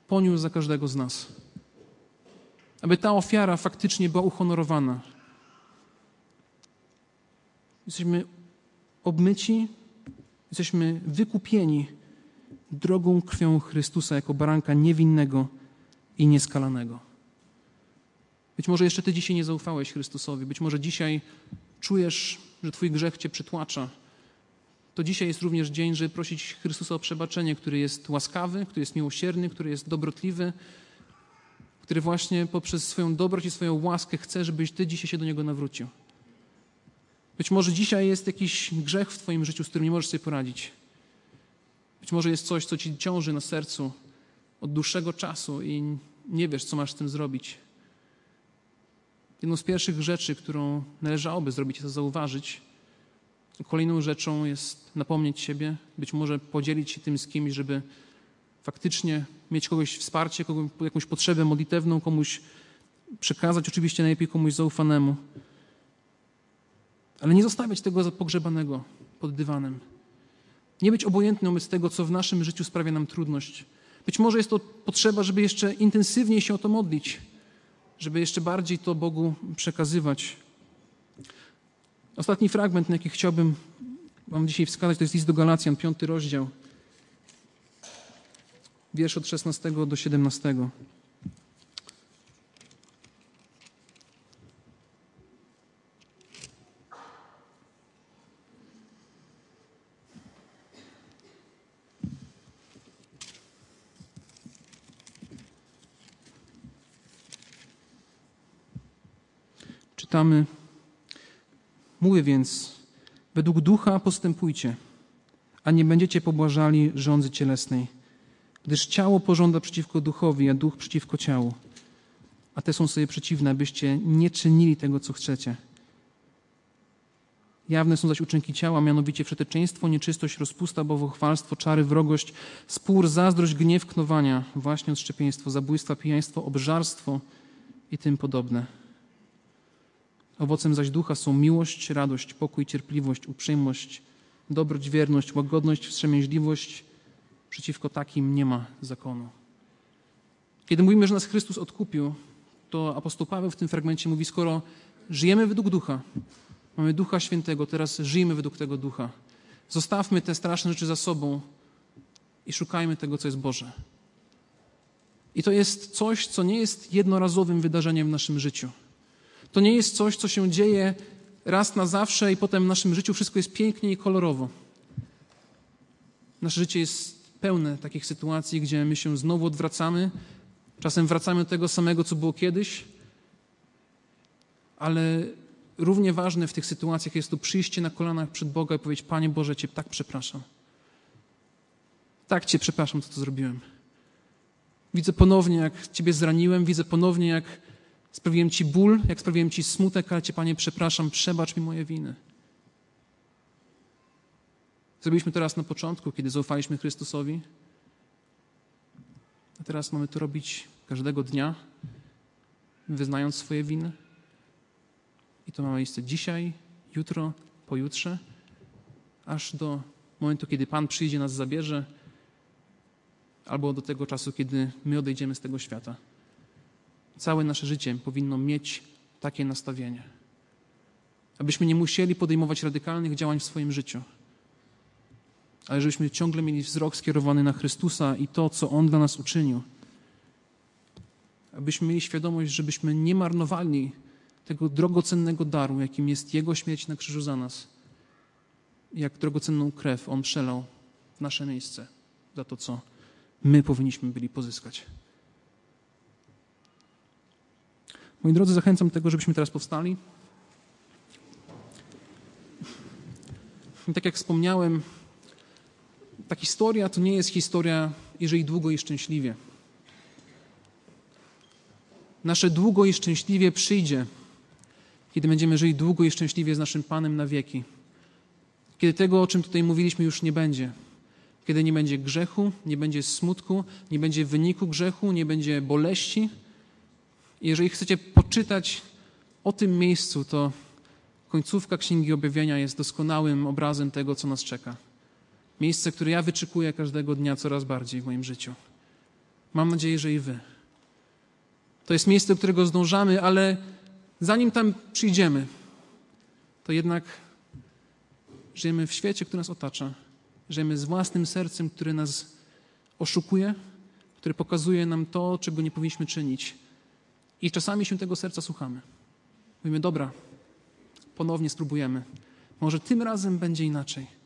poniósł za każdego z nas. Aby ta ofiara faktycznie była uhonorowana. Jesteśmy obmyci, jesteśmy wykupieni drogą krwią Chrystusa jako baranka niewinnego i nieskalanego. Być może jeszcze ty dzisiaj nie zaufałeś Chrystusowi, być może dzisiaj czujesz, że twój grzech cię przytłacza. To dzisiaj jest również dzień, żeby prosić Chrystusa o przebaczenie, który jest łaskawy, który jest miłosierny, który jest dobrotliwy, który właśnie poprzez swoją dobroć i swoją łaskę chce, żebyś ty dzisiaj się do Niego nawrócił. Być może dzisiaj jest jakiś grzech w twoim życiu, z którym nie możesz sobie poradzić. Być może jest coś, co ci ciąży na sercu od dłuższego czasu i nie wiesz, co masz z tym zrobić. Jedną z pierwszych rzeczy, którą należałoby zrobić, to zauważyć. Kolejną rzeczą jest napomnieć siebie, być może podzielić się tym z kimś, żeby faktycznie mieć kogoś wsparcie, jakąś potrzebę modlitewną, komuś przekazać, oczywiście najlepiej komuś zaufanemu. Ale nie zostawiać tego pogrzebanego pod dywanem. Nie być obojętnym wobec tego, co w naszym życiu sprawia nam trudność. Być może jest to potrzeba, żeby jeszcze intensywniej się o to modlić, żeby jeszcze bardziej to Bogu przekazywać. Ostatni fragment, na jaki chciałbym wam dzisiaj wskazać, to jest List do Galacjan, 5 rozdział, wiersz od 16 do 17. Czytamy: mówię więc, według ducha postępujcie, a nie będziecie pobłażali żądzy cielesnej, gdyż ciało pożąda przeciwko duchowi, a duch przeciwko ciału, a te są sobie przeciwne, abyście nie czynili tego, co chcecie. Jawne są zaś uczynki ciała, mianowicie wszeteczeństwo, nieczystość, rozpusta, bałwochwalstwo, czary, wrogość, spór, zazdrość, gniew, knowania, właśnie odszczepieństwo, zabójstwa, pijaństwo, obżarstwo i tym podobne. Owocem zaś ducha są miłość, radość, pokój, cierpliwość, uprzejmość, dobroć, wierność, łagodność, wstrzemięźliwość. Przeciwko takim nie ma zakonu. Kiedy mówimy, że nas Chrystus odkupił, to apostoł Paweł w tym fragmencie mówi: skoro żyjemy według ducha, mamy Ducha Świętego, teraz żyjmy według tego ducha. Zostawmy te straszne rzeczy za sobą i szukajmy tego, co jest Boże. I to jest coś, co nie jest jednorazowym wydarzeniem w naszym życiu. To nie jest coś, co się dzieje raz na zawsze i potem w naszym życiu wszystko jest pięknie i kolorowo. Nasze życie jest pełne takich sytuacji, gdzie my się znowu odwracamy. Czasem wracamy do tego samego, co było kiedyś. Ale równie ważne w tych sytuacjach jest to przyjście na kolanach przed Boga i powiedzieć: Panie Boże, Cię tak przepraszam. Tak Cię przepraszam, co to zrobiłem. Widzę ponownie, jak Ciebie zraniłem. Widzę ponownie, jak sprawiłem Ci ból, jak sprawiłem Ci smutek, ale Cię, Panie, przepraszam, przebacz mi moje winy. Zrobiliśmy to raz na początku, kiedy zaufaliśmy Chrystusowi. teraz mamy to robić każdego dnia, wyznając swoje winy. I to ma miejsce dzisiaj, jutro, pojutrze, aż do momentu, kiedy Pan przyjdzie, nas zabierze, albo do tego czasu, kiedy my odejdziemy z tego świata. Całe nasze życie powinno mieć takie nastawienie. Abyśmy nie musieli podejmować radykalnych działań w swoim życiu, ale żebyśmy ciągle mieli wzrok skierowany na Chrystusa i to, co On dla nas uczynił. Abyśmy mieli świadomość, żebyśmy nie marnowali tego drogocennego daru, jakim jest Jego śmierć na krzyżu za nas. Jak drogocenną krew On przelał w nasze miejsce za to, co my powinniśmy byli pozyskać. Moi drodzy, zachęcam do tego, żebyśmy teraz powstali. I tak jak wspomniałem, ta historia to nie jest historia, jeżeli długo i szczęśliwie. Nasze długo i szczęśliwie przyjdzie, kiedy będziemy żyli długo i szczęśliwie z naszym Panem na wieki. Kiedy tego, o czym tutaj mówiliśmy, już nie będzie. Kiedy nie będzie grzechu, nie będzie smutku, nie będzie wyniku grzechu, nie będzie boleści. I jeżeli chcecie poczytać o tym miejscu, to końcówka Księgi Objawienia jest doskonałym obrazem tego, co nas czeka. Miejsce, które ja wyczekuję każdego dnia coraz bardziej w moim życiu. Mam nadzieję, że i wy. To jest miejsce, do którego zdążamy, ale zanim tam przyjdziemy, to jednak żyjemy w świecie, który nas otacza. Żyjemy z własnym sercem, które nas oszukuje, które pokazuje nam to, czego nie powinniśmy czynić. I czasami się tego serca słuchamy. Mówimy, dobra, ponownie spróbujemy. Może tym razem będzie inaczej.